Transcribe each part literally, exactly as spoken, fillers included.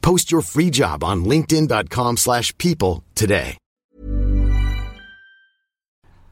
Post your free job on linkedin.com slash people today.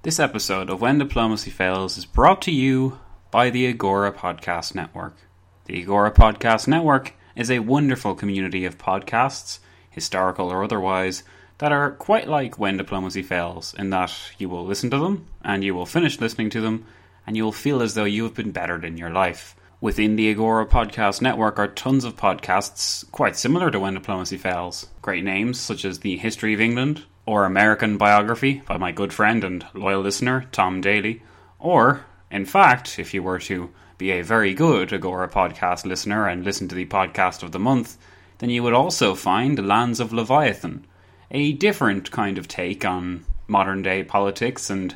This episode of When Diplomacy Fails is brought to you by the Agora Podcast Network. The Agora Podcast Network is a wonderful community of podcasts, historical or otherwise, that are quite like When Diplomacy Fails, in that you will listen to them, and you will finish listening to them, and you will feel as though you have been bettered in your life. Within the Agora Podcast Network are tons of podcasts quite similar to When Diplomacy Fails. Great names such as The History of England, or American Biography by my good friend and loyal listener, Tom Daly. Or, in fact, if you were to be a very good Agora podcast listener and listen to the podcast of the month, then you would also find Lands of Leviathan, a different kind of take on modern-day politics and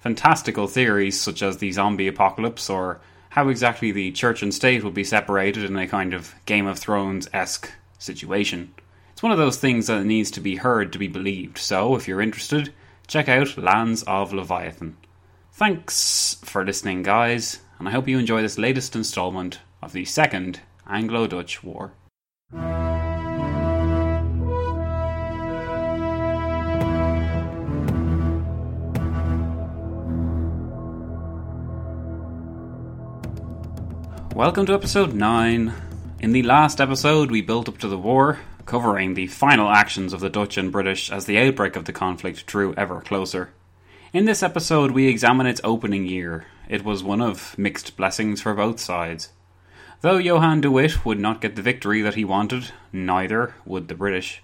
fantastical theories such as the zombie apocalypse, or how exactly the church and state will be separated in a kind of Game of Thrones-esque situation. It's one of those things that needs to be heard to be believed, so if you're interested, check out Lands of Leviathan. Thanks for listening, guys, and I hope you enjoy this latest installment of the Second Anglo-Dutch War. Welcome to episode nine. In the last episode, we built up to the war, covering the final actions of the Dutch and British as the outbreak of the conflict drew ever closer. In this episode, we examine its opening year. It was one of mixed blessings for both sides. Though Johann de Witt would not get the victory that he wanted, neither would the British.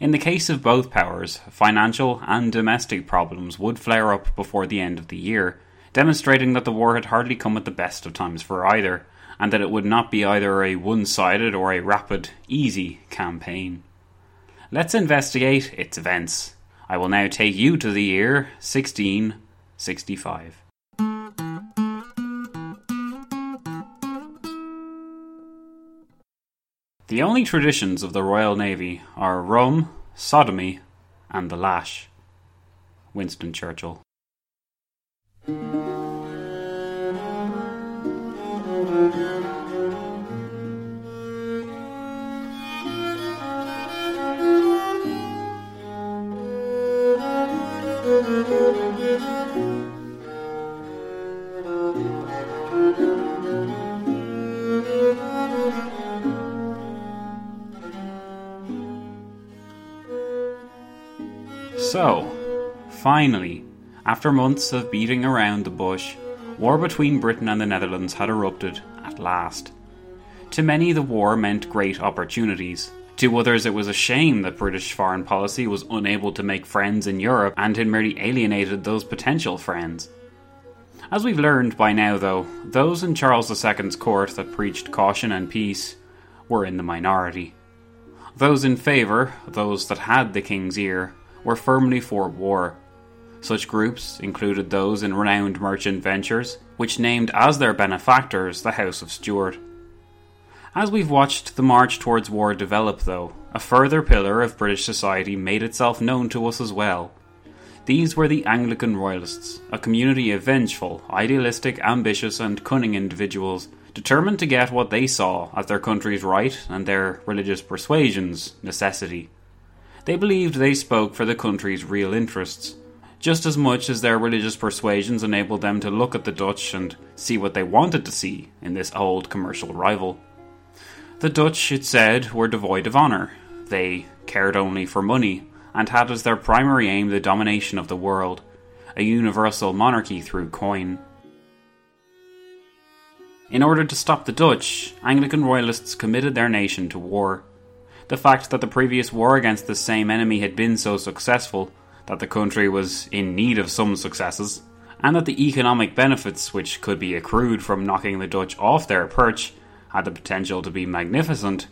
In the case of both powers, financial and domestic problems would flare up before the end of the year, demonstrating that the war had hardly come at the best of times for either, and that it would not be either a one-sided or a rapid, easy campaign. Let's investigate its events. I will now take you to the year sixteen sixty-five. The only traditions of the Royal Navy are rum, sodomy, and the lash. Winston Churchill. So, finally, after months of beating around the bush, war between Britain and the Netherlands had erupted at last. To many, the war meant great opportunities. To others, it was a shame that British foreign policy was unable to make friends in Europe and had merely alienated those potential friends. As we've learned by now, though, those in Charles the Second's court that preached caution and peace were in the minority. Those in favour, those that had the king's ear, were firmly for war. Such groups included those in renowned merchant ventures, which named as their benefactors the House of Stuart. As we've watched the march towards war develop, though, a further pillar of British society made itself known to us as well. These were the Anglican Royalists, a community of vengeful, idealistic, ambitious and cunning individuals determined to get what they saw as their country's right and their religious persuasion's necessity. They believed they spoke for the country's real interests, just as much as their religious persuasions enabled them to look at the Dutch and see what they wanted to see in this old commercial rival. The Dutch, it said, were devoid of honour. They cared only for money, and had as their primary aim the domination of the world, a universal monarchy through coin. In order to stop the Dutch, Anglican Royalists committed their nation to war. The fact that the previous war against the same enemy had been so successful, that the country was in need of some successes, and that the economic benefits which could be accrued from knocking the Dutch off their perch had the potential to be magnificent,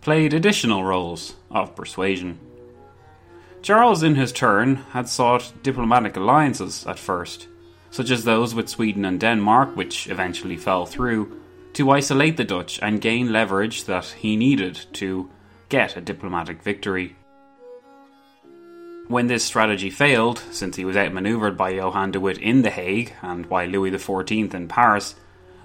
played additional roles of persuasion. Charles, in his turn, had sought diplomatic alliances at first, such as those with Sweden and Denmark, which eventually fell through, to isolate the Dutch and gain leverage that he needed to get a diplomatic victory. When this strategy failed, since he was outmaneuvered by Johann de Witt in The Hague and by Louis the fourteenth in Paris,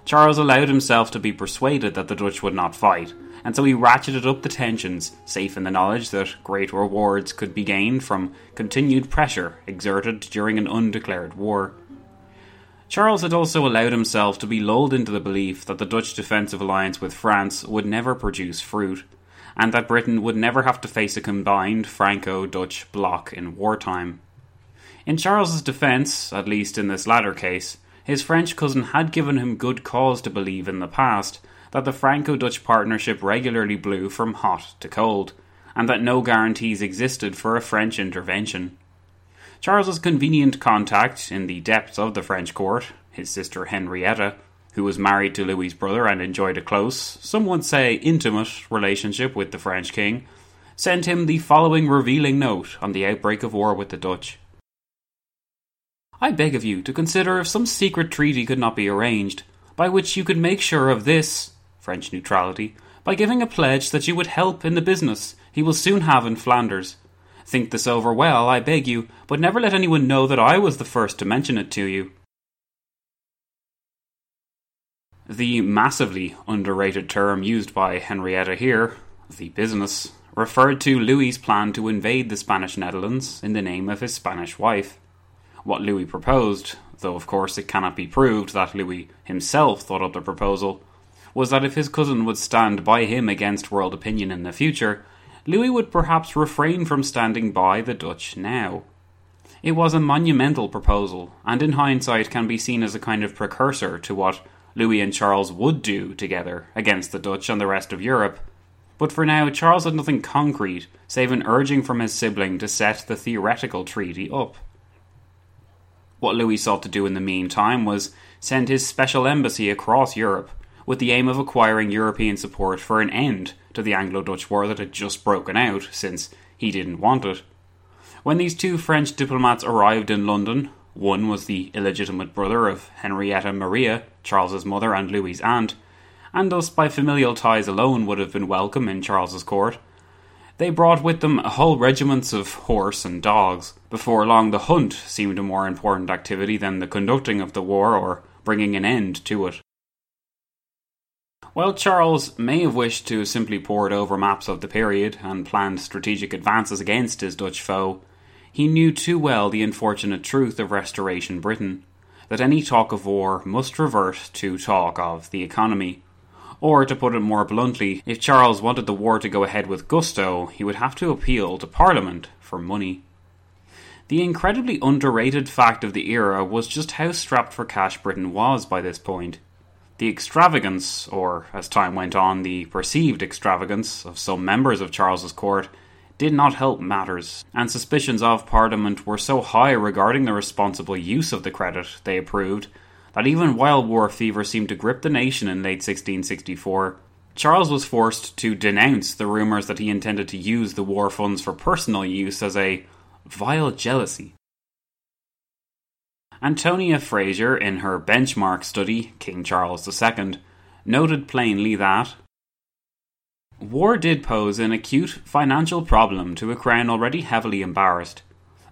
Charles allowed himself to be persuaded that the Dutch would not fight, and so he ratcheted up the tensions, safe in the knowledge that great rewards could be gained from continued pressure exerted during an undeclared war. Charles had also allowed himself to be lulled into the belief that the Dutch defensive alliance with France would never produce fruit, and that Britain would never have to face a combined Franco-Dutch bloc in wartime. In Charles's defence, at least in this latter case, his French cousin had given him good cause to believe in the past that the Franco-Dutch partnership regularly blew from hot to cold, and that no guarantees existed for a French intervention. Charles's convenient contact in the depths of the French court, his sister Henrietta, who was married to Louis's brother and enjoyed a close, some would say intimate, relationship with the French king, sent him the following revealing note on the outbreak of war with the Dutch. I beg of you to consider if some secret treaty could not be arranged, by which you could make sure of this, French neutrality, by giving a pledge that you would help in the business he will soon have in Flanders. Think this over well, I beg you, but never let anyone know that I was the first to mention it to you. The massively underrated term used by Henrietta here, the business, referred to Louis's plan to invade the Spanish Netherlands in the name of his Spanish wife. What Louis proposed, though of course it cannot be proved that Louis himself thought up the proposal, was that if his cousin would stand by him against world opinion in the future, Louis would perhaps refrain from standing by the Dutch now. It was a monumental proposal, and in hindsight can be seen as a kind of precursor to what Louis and Charles would do together against the Dutch and the rest of Europe, but for now Charles had nothing concrete save an urging from his sibling to set the theoretical treaty up. What Louis sought to do in the meantime was send his special embassy across Europe with the aim of acquiring European support for an end to the Anglo-Dutch War that had just broken out, since he didn't want it. When these two French diplomats arrived in London, one was the illegitimate brother of Henrietta Maria, Charles's mother and Louis's aunt, and thus by familial ties alone would have been welcome in Charles's court. They brought with them whole regiments of horse and dogs. Before long the hunt seemed a more important activity than the conducting of the war or bringing an end to it. While Charles may have wished to simply pore over maps of the period and planned strategic advances against his Dutch foe, he knew too well the unfortunate truth of Restoration Britain, that any talk of war must revert to talk of the economy. Or, to put it more bluntly, if Charles wanted the war to go ahead with gusto, he would have to appeal to Parliament for money. The incredibly underrated fact of the era was just how strapped for cash Britain was by this point. The extravagance, or as time went on, the perceived extravagance of some members of Charles's court did not help matters, and suspicions of Parliament were so high regarding the responsible use of the credit they approved that even while war fever seemed to grip the nation in late sixteen sixty-four, Charles was forced to denounce the rumours that he intended to use the war funds for personal use as a vile jealousy. Antonia Fraser, in her benchmark study, King Charles the Second, noted plainly that war did pose an acute financial problem to a crown already heavily embarrassed.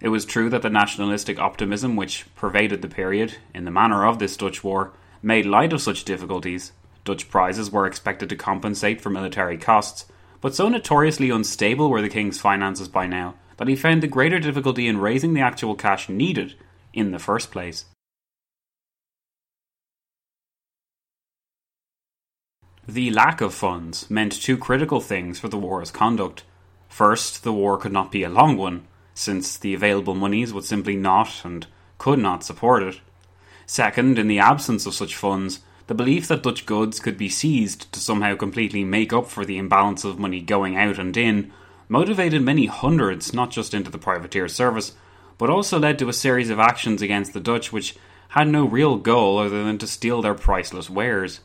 It was true that the nationalistic optimism which pervaded the period, in the manner of this Dutch war, made light of such difficulties. Dutch prizes were expected to compensate for military costs, but so notoriously unstable were the king's finances by now that he found the greater difficulty in raising the actual cash needed in the first place. The lack of funds meant two critical things for the war's conduct. First, the war could not be a long one, since the available monies would simply not and could not support it. Second, in the absence of such funds, the belief that Dutch goods could be seized to somehow completely make up for the imbalance of money going out and in motivated many hundreds not just into the privateer service, but also led to a series of actions against the Dutch which had no real goal other than to steal their priceless wares.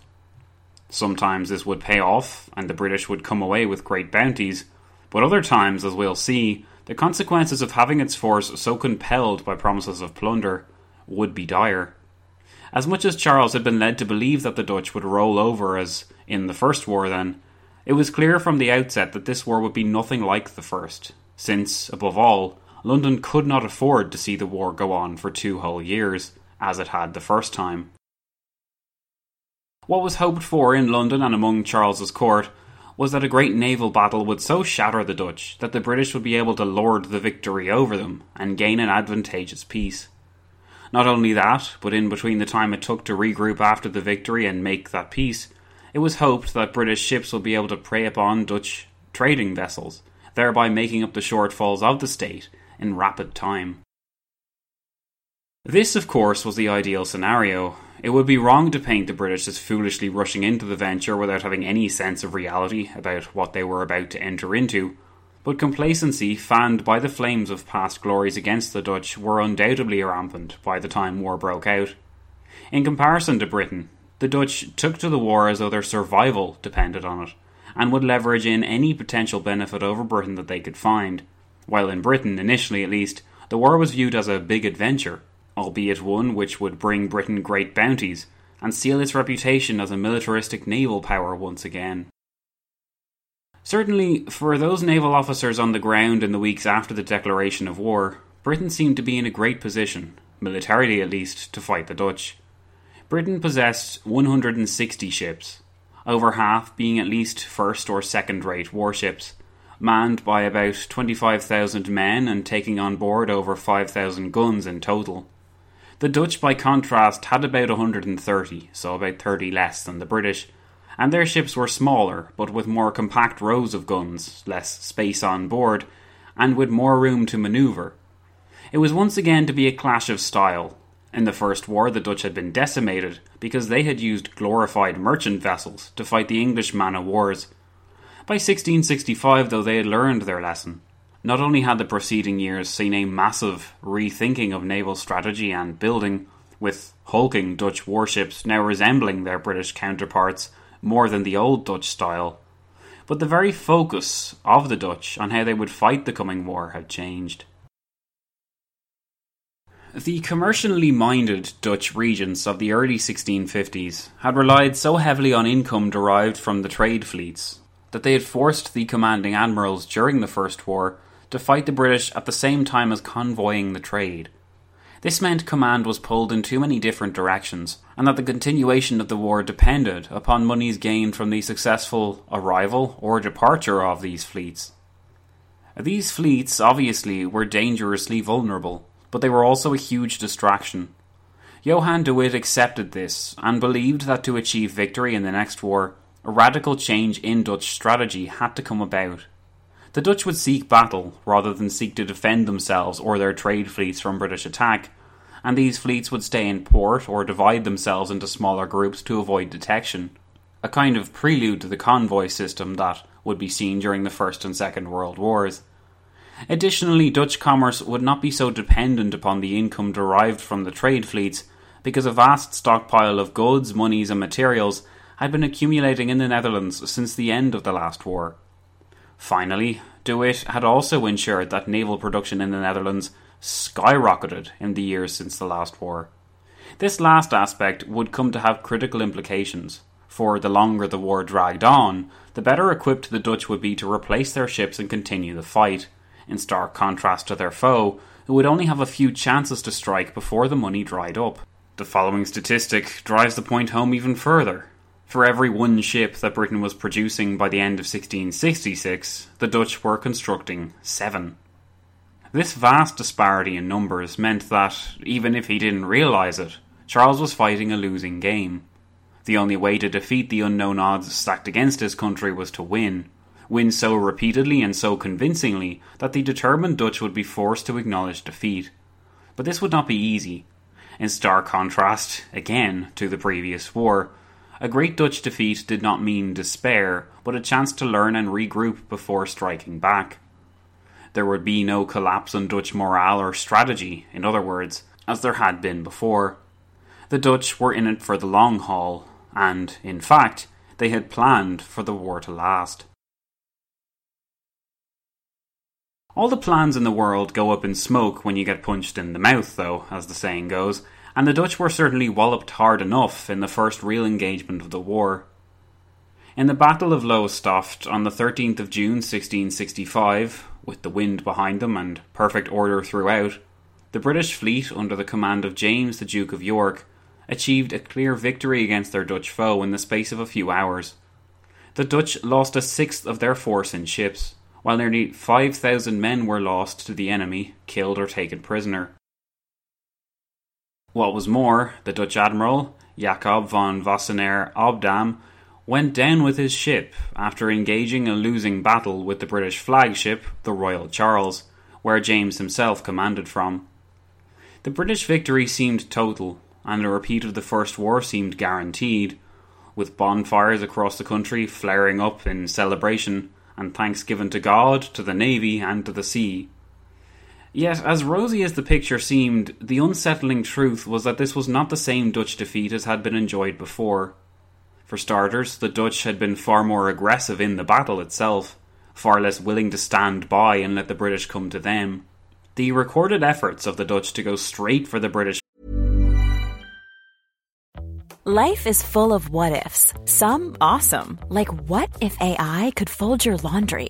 Sometimes this would pay off, and the British would come away with great bounties, but other times, as we'll see, the consequences of having its force so compelled by promises of plunder would be dire. As much as Charles had been led to believe that the Dutch would roll over as in the First War then, it was clear from the outset that this war would be nothing like the first, since, above all, London could not afford to see the war go on for two whole years, as it had the first time. What was hoped for in London and among Charles's court was that a great naval battle would so shatter the Dutch that the British would be able to lord the victory over them and gain an advantageous peace. Not only that, but in between the time it took to regroup after the victory and make that peace, it was hoped that British ships would be able to prey upon Dutch trading vessels, thereby making up the shortfalls of the state in rapid time. This, of course, was the ideal scenario. It would be wrong to paint the British as foolishly rushing into the venture without having any sense of reality about what they were about to enter into, but complacency, fanned by the flames of past glories against the Dutch, were undoubtedly rampant by the time war broke out. In comparison to Britain, the Dutch took to the war as though their survival depended on it, and would leverage in any potential benefit over Britain that they could find, while in Britain, initially at least, the war was viewed as a big adventure, albeit one which would bring Britain great bounties, and seal its reputation as a militaristic naval power once again. Certainly, for those naval officers on the ground in the weeks after the declaration of war, Britain seemed to be in a great position, militarily at least, to fight the Dutch. Britain possessed one hundred sixty ships, over half being at least first or second-rate warships, manned by about twenty-five thousand men and taking on board over five thousand guns in total. The Dutch, by contrast, had about one hundred thirty, so about thirty less than the British, and their ships were smaller, but with more compact rows of guns, less space on board, and with more room to manoeuvre. It was once again to be a clash of style. In the First War, the Dutch had been decimated because they had used glorified merchant vessels to fight the English man-of-wars. By sixteen sixty-five, though, they had learned their lesson. Not only had the preceding years seen a massive rethinking of naval strategy and building, with hulking Dutch warships now resembling their British counterparts more than the old Dutch style, but the very focus of the Dutch on how they would fight the coming war had changed. The commercially minded Dutch regents of the early sixteen fifties had relied so heavily on income derived from the trade fleets that they had forced the commanding admirals during the First War to fight the British at the same time as convoying the trade. This meant command was pulled in too many different directions, and that the continuation of the war depended upon monies gained from the successful arrival or departure of these fleets. These fleets, obviously, were dangerously vulnerable, but they were also a huge distraction. Johann de Witt accepted this, and believed that to achieve victory in the next war, a radical change in Dutch strategy had to come about. The Dutch would seek battle rather than seek to defend themselves or their trade fleets from British attack, and these fleets would stay in port or divide themselves into smaller groups to avoid detection, a kind of prelude to the convoy system that would be seen during the First and Second World Wars. Additionally, Dutch commerce would not be so dependent upon the income derived from the trade fleets because a vast stockpile of goods, monies and materials had been accumulating in the Netherlands since the end of the last war. Finally, De Witt had also ensured that naval production in the Netherlands skyrocketed in the years since the last war. This last aspect would come to have critical implications, for the longer the war dragged on, the better equipped the Dutch would be to replace their ships and continue the fight, in stark contrast to their foe, who would only have a few chances to strike before the money dried up. The following statistic drives the point home even further. For every one ship that Britain was producing by the end of sixteen sixty-six, the Dutch were constructing seven. This vast disparity in numbers meant that, even if he didn't realise it, Charles was fighting a losing game. The only way to defeat the unknown odds stacked against his country was to win, win so repeatedly and so convincingly that the determined Dutch would be forced to acknowledge defeat. But this would not be easy. In stark contrast, again, to the previous war, a great Dutch defeat did not mean despair, but a chance to learn and regroup before striking back. There would be no collapse in Dutch morale or strategy, in other words, as there had been before. The Dutch were in it for the long haul, and, in fact, they had planned for the war to last. All the plans in the world go up in smoke when you get punched in the mouth, though, as the saying goes, and the Dutch were certainly walloped hard enough in the first real engagement of the war. In the Battle of Lowestoft on the thirteenth of June sixteen sixty-five, with the wind behind them and perfect order throughout, the British fleet under the command of James the Duke of York achieved a clear victory against their Dutch foe in the space of a few hours. The Dutch lost a sixth of their force in ships, while nearly five thousand men were lost to the enemy, killed or taken prisoner. What was more, the Dutch admiral, Jacob van Wassenaar Obdam, went down with his ship after engaging a losing battle with the British flagship, the Royal Charles, where James himself commanded from. The British victory seemed total, and a repeat of the First War seemed guaranteed, with bonfires across the country flaring up in celebration, and thanks given to God, to the navy, and to the sea. Yet, as rosy as the picture seemed, the unsettling truth was that this was not the same Dutch defeat as had been enjoyed before. For starters, the Dutch had been far more aggressive in the battle itself, far less willing to stand by and let the British come to them. The recorded efforts of the Dutch to go straight for the British. Life is full of what-ifs, some awesome, like what if A I could fold your laundry?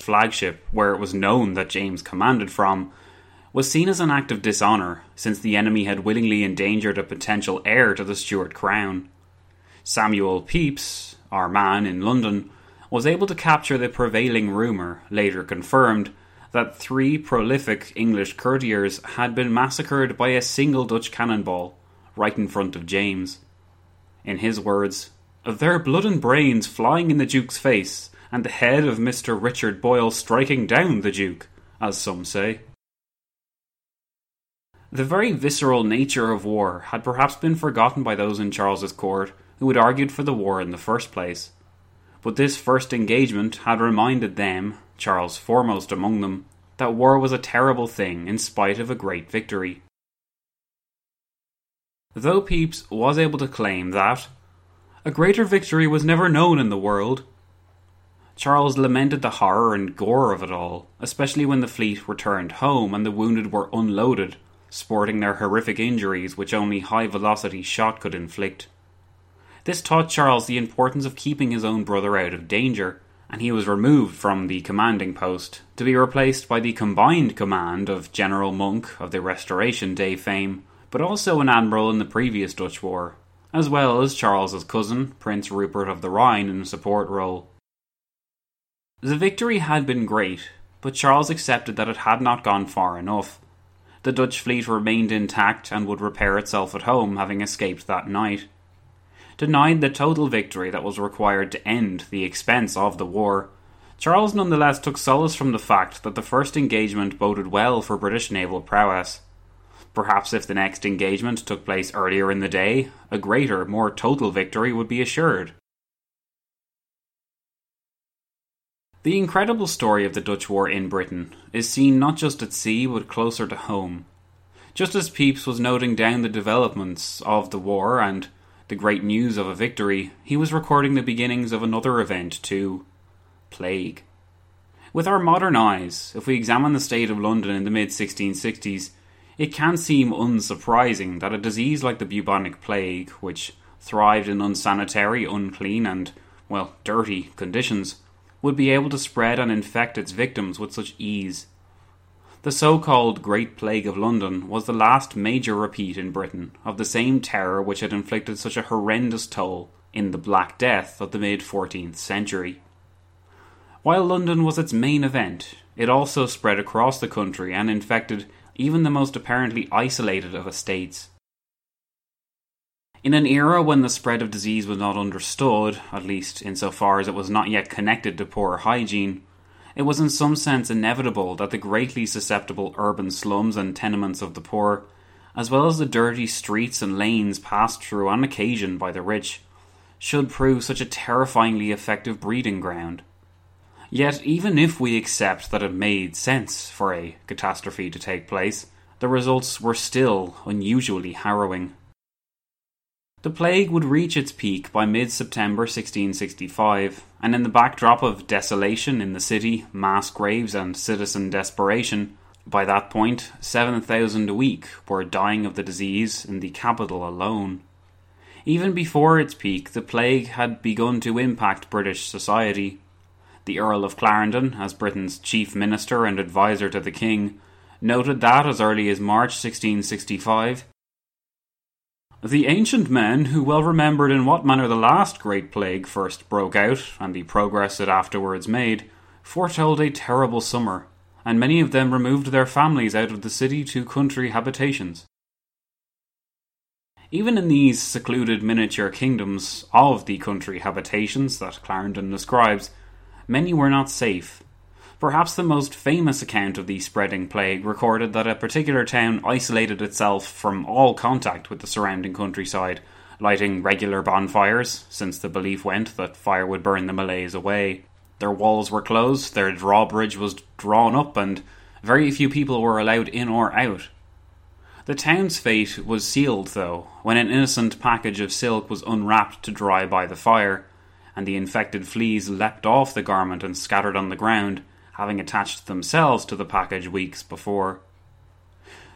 Flagship, where it was known that James commanded from, was seen as an act of dishonour, since the enemy had willingly endangered a potential heir to the Stuart crown. Samuel Pepys, our man in London, was able to capture the prevailing rumour, later confirmed, that three prolific English courtiers had been massacred by a single Dutch cannonball, right in front of James. In his words, "Their blood and brains flying in the Duke's face, and the head of Mister Richard Boyle striking down the Duke," as some say. The very visceral nature of war had perhaps been forgotten by those in Charles's court who had argued for the war in the first place. But this first engagement had reminded them, Charles foremost among them, that war was a terrible thing in spite of a great victory. Though Pepys was able to claim that "a greater victory was never known in the world," Charles lamented the horror and gore of it all, especially when the fleet returned home and the wounded were unloaded, sporting their horrific injuries which only high-velocity shot could inflict. This taught Charles the importance of keeping his own brother out of danger, and he was removed from the commanding post to be replaced by the combined command of General Monk of the Restoration Day fame, but also an admiral in the previous Dutch War, as well as Charles's cousin, Prince Rupert of the Rhine, in a support role. The victory had been great, but Charles accepted that it had not gone far enough. The Dutch fleet remained intact and would repair itself at home, having escaped that night. Denied the total victory that was required to end the expense of the war, Charles nonetheless took solace from the fact that the first engagement boded well for British naval prowess. Perhaps if the next engagement took place earlier in the day, a greater, more total victory would be assured. The incredible story of the Dutch War in Britain is seen not just at sea, but closer to home. Just as Pepys was noting down the developments of the war and the great news of a victory, he was recording the beginnings of another event too: plague. With our modern eyes, if we examine the state of London in the mid sixteen sixties, it can seem unsurprising that a disease like the bubonic plague, which thrived in unsanitary, unclean and, well, dirty conditions, would be able to spread and infect its victims with such ease. The so-called Great Plague of London was the last major repeat in Britain of the same terror which had inflicted such a horrendous toll in the Black Death of the mid fourteenth century. While London was its main event, it also spread across the country and infected even the most apparently isolated of estates. In an era when the spread of disease was not understood, at least insofar as it was not yet connected to poor hygiene, it was in some sense inevitable that the greatly susceptible urban slums and tenements of the poor, as well as the dirty streets and lanes passed through on occasion by the rich, should prove such a terrifyingly effective breeding ground. Yet, even if we accept that it made sense for a catastrophe to take place, the results were still unusually harrowing. The plague would reach its peak by mid-September sixteen sixty-five, and in the backdrop of desolation in the city, mass graves and citizen desperation, by that point, seven thousand a week were dying of the disease in the capital alone. Even before its peak, the plague had begun to impact British society. The Earl of Clarendon, as Britain's chief minister and advisor to the king, noted that as early as March sixteen sixty-five, "The ancient men who well remembered in what manner the last great plague first broke out, and the progress it afterwards made, foretold a terrible summer, and many of them removed their families out of the city to country habitations." Even in these secluded miniature kingdoms of the country habitations that Clarendon describes, many were not safe. Perhaps the most famous account of the spreading plague recorded that a particular town isolated itself from all contact with the surrounding countryside, lighting regular bonfires, since the belief went that fire would burn the Malays away. Their walls were closed, their drawbridge was drawn up, and very few people were allowed in or out. The town's fate was sealed, though, when an innocent package of silk was unwrapped to dry by the fire, and the infected fleas leapt off the garment and scattered on the ground, having attached themselves to the package weeks before.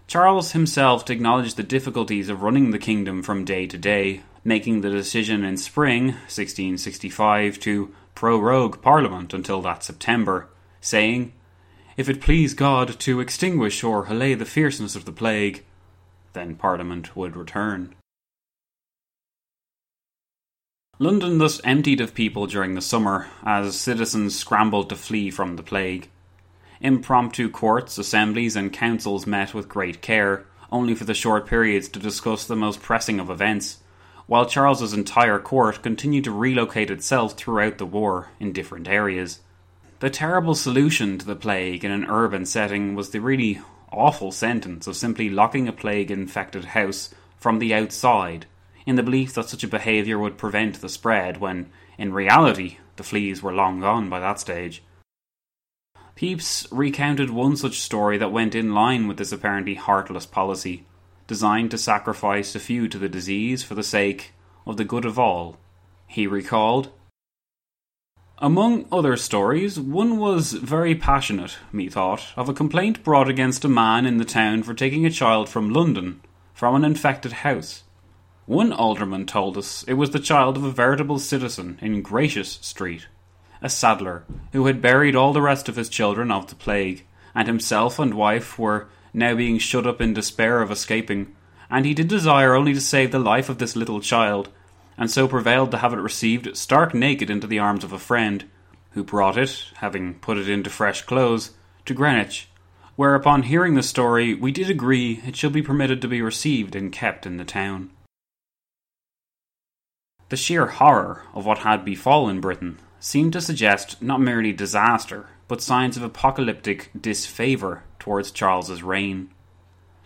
Charles himself acknowledged the difficulties of running the kingdom from day to day, making the decision in spring sixteen sixty-five to prorogue Parliament until that September, saying, "If it please God to extinguish or allay the fierceness of the plague," then Parliament would return. London thus emptied of people during the summer, as citizens scrambled to flee from the plague. Impromptu courts, assemblies and councils met with great care, only for the short periods to discuss the most pressing of events, while Charles's entire court continued to relocate itself throughout the war in different areas. The terrible solution to the plague in an urban setting was the really awful sentence of simply locking a plague-infected house from the outside, in the belief that such a behaviour would prevent the spread, when, in reality, the fleas were long gone by that stage. Pepys recounted one such story that went in line with this apparently heartless policy, designed to sacrifice a few to the disease for the sake of the good of all. He recalled, "Among other stories, one was very passionate, methought, of a complaint brought against a man in the town for taking a child from London, from an infected house. One alderman told us it was the child of a veritable citizen in Gracious Street, a saddler, who had buried all the rest of his children of the plague, and himself and wife were now being shut up in despair of escaping, and he did desire only to save the life of this little child, and so prevailed to have it received stark naked into the arms of a friend, who brought it, having put it into fresh clothes, to Greenwich, where upon hearing the story we did agree it should be permitted to be received and kept in the town. The sheer horror of what had befallen Britain seemed to suggest not merely disaster, but signs of apocalyptic disfavour towards Charles's reign.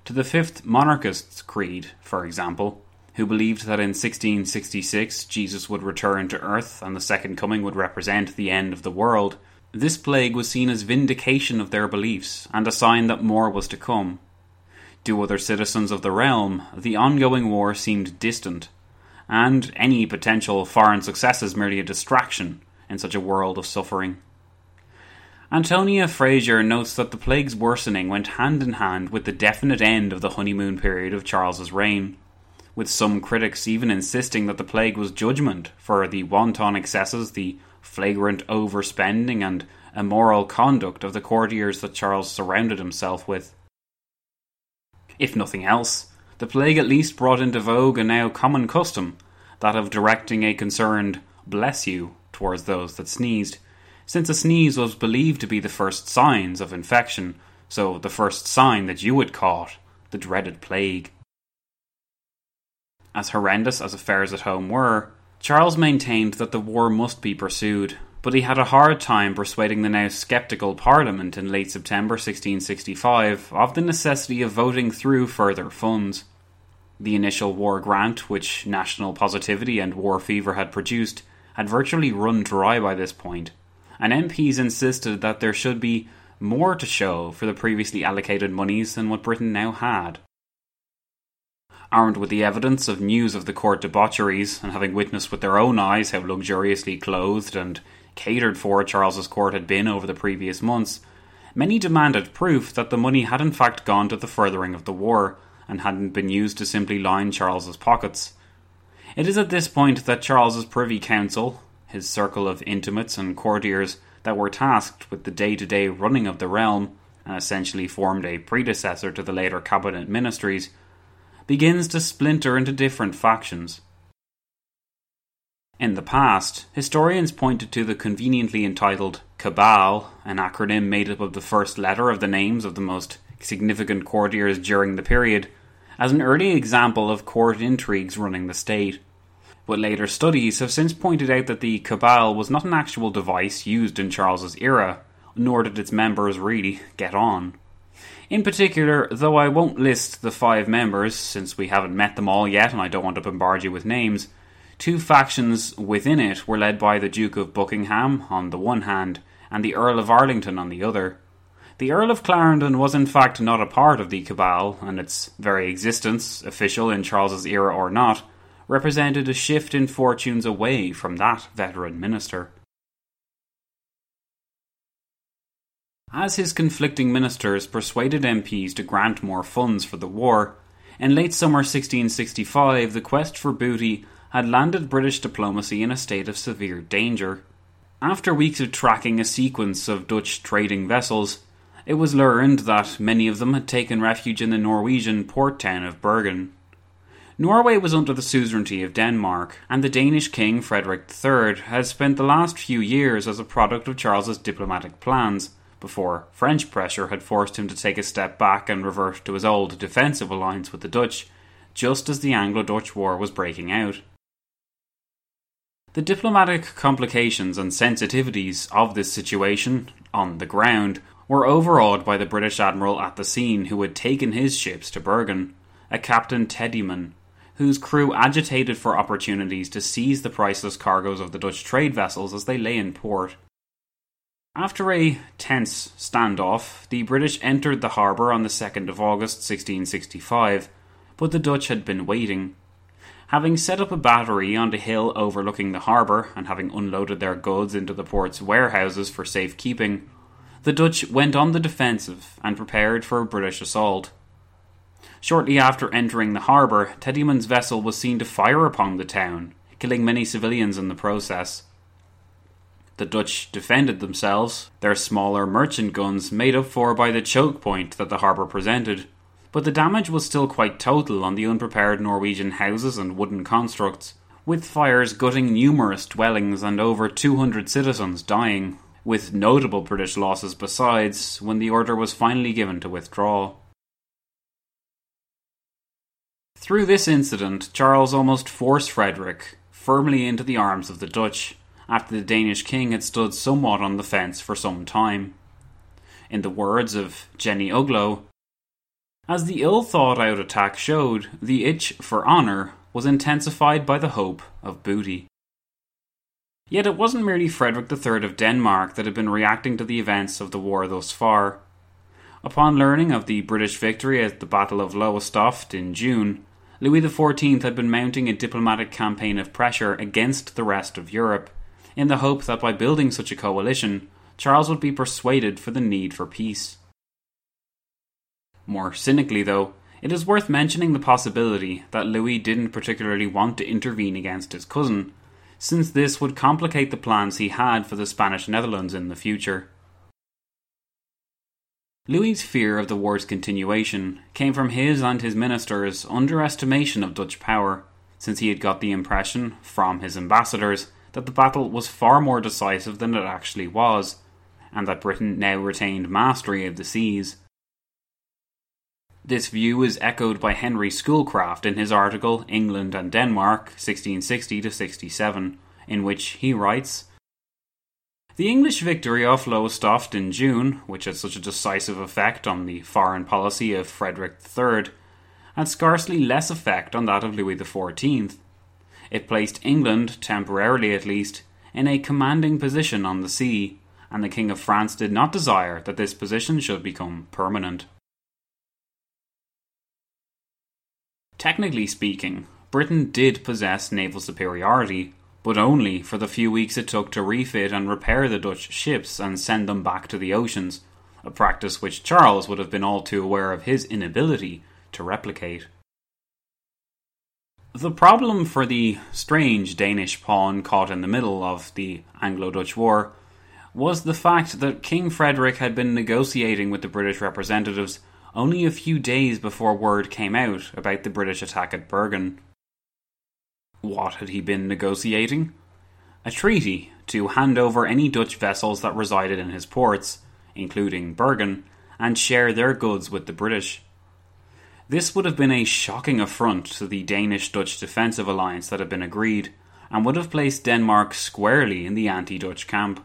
To the Fifth Monarchists' creed, for example, who believed that in sixteen sixty-six Jesus would return to earth and the Second Coming would represent the end of the world, this plague was seen as vindication of their beliefs, and a sign that more was to come. To other citizens of the realm, the ongoing war seemed distant, and any potential foreign success is merely a distraction in such a world of suffering. Antonia Fraser notes that the plague's worsening went hand in hand with the definite end of the honeymoon period of Charles's reign, with some critics even insisting that the plague was judgment for the wanton excesses, the flagrant overspending and immoral conduct of the courtiers that Charles surrounded himself with. If nothing else, the plague at least brought into vogue a now common custom, that of directing a concerned "bless you" towards those that sneezed, since a sneeze was believed to be the first signs of infection, so the first sign that you had caught the dreaded plague. As horrendous as affairs at home were, Charles maintained that the war must be pursued, but he had a hard time persuading the now sceptical Parliament in late September sixteen sixty-five of the necessity of voting through further funds. The initial war grant, which national positivity and war fever had produced, had virtually run dry by this point, and M Ps insisted that there should be more to show for the previously allocated monies than what Britain now had. Armed with the evidence of news of the court debaucheries, and having witnessed with their own eyes how luxuriously clothed and catered for Charles's court had been over the previous months, many demanded proof that the money had in fact gone to the furthering of the war, and hadn't been used to simply line Charles's pockets. It is at this point that Charles's Privy Council, his circle of intimates and courtiers that were tasked with the day-to-day running of the realm, and essentially formed a predecessor to the later cabinet ministries, begins to splinter into different factions. In the past, historians pointed to the conveniently entitled CABAL, an acronym made up of the first letter of the names of the most significant courtiers during the period, as an early example of court intrigues running the state. But later studies have since pointed out that the CABAL was not an actual device used in Charles's era, nor did its members really get on. In particular, though I won't list the five members, since we haven't met them all yet and I don't want to bombard you with names, two factions within it were led by the Duke of Buckingham on the one hand, and the Earl of Arlington on the other. The Earl of Clarendon was in fact not a part of the Cabal, and its very existence, official in Charles's era or not, represented a shift in fortunes away from that veteran minister. As his conflicting ministers persuaded M Ps to grant more funds for the war, in late summer sixteen sixty-five the quest for booty had landed British diplomacy in a state of severe danger. After weeks of tracking a sequence of Dutch trading vessels, it was learned that many of them had taken refuge in the Norwegian port town of Bergen. Norway was under the suzerainty of Denmark, and the Danish king Frederick the Third had spent the last few years as a product of Charles's diplomatic plans, before French pressure had forced him to take a step back and revert to his old defensive alliance with the Dutch, just as the Anglo-Dutch War was breaking out. The diplomatic complications and sensitivities of this situation, on the ground, were overawed by the British admiral at the scene who had taken his ships to Bergen, a Captain Teddyman, whose crew agitated for opportunities to seize the priceless cargoes of the Dutch trade vessels as they lay in port. After a tense standoff, the British entered the harbour on the second of August sixteen sixty-five, but the Dutch had been waiting. Having set up a battery on the hill overlooking the harbour, and having unloaded their goods into the port's warehouses for safekeeping, the Dutch went on the defensive and prepared for a British assault. Shortly after entering the harbour, Teddyman's vessel was seen to fire upon the town, killing many civilians in the process. The Dutch defended themselves, their smaller merchant guns made up for by the choke point that the harbour presented, but the damage was still quite total on the unprepared Norwegian houses and wooden constructs, with fires gutting numerous dwellings and over two hundred citizens dying, with notable British losses besides when the order was finally given to withdraw. Through this incident, Charles almost forced Frederick firmly into the arms of the Dutch, after the Danish king had stood somewhat on the fence for some time. In the words of Jenny Uglow, as the ill-thought-out attack showed, the itch for honour was intensified by the hope of booty. Yet it wasn't merely Frederick the Third of Denmark that had been reacting to the events of the war thus far. Upon learning of the British victory at the Battle of Lowestoft in June, Louis the Fourteenth had been mounting a diplomatic campaign of pressure against the rest of Europe, in the hope that by building such a coalition, Charles would be persuaded for the need for peace. More cynically, though, it is worth mentioning the possibility that Louis didn't particularly want to intervene against his cousin, since this would complicate the plans he had for the Spanish Netherlands in the future. Louis's fear of the war's continuation came from his and his ministers' underestimation of Dutch power, since he had got the impression, from his ambassadors, that the battle was far more decisive than it actually was, and that Britain now retained mastery of the seas. This view is echoed by Henry Schoolcraft in his article England and Denmark, sixteen sixty to sixty-seven, in which he writes, the English victory off Lowestoft in June, which had such a decisive effect on the foreign policy of Frederick the Third, had scarcely less effect on that of Louis the Fourteenth. It placed England, temporarily at least, in a commanding position on the sea, and the King of France did not desire that this position should become permanent. Technically speaking, Britain did possess naval superiority, but only for the few weeks it took to refit and repair the Dutch ships and send them back to the oceans, a practice which Charles would have been all too aware of his inability to replicate. The problem for the strange Danish pawn caught in the middle of the Anglo-Dutch War was the fact that King Frederick had been negotiating with the British representatives only a few days before word came out about the British attack at Bergen. What had he been negotiating? A treaty to hand over any Dutch vessels that resided in his ports, including Bergen, and share their goods with the British. This would have been a shocking affront to the Danish-Dutch defensive alliance that had been agreed, and would have placed Denmark squarely in the anti-Dutch camp.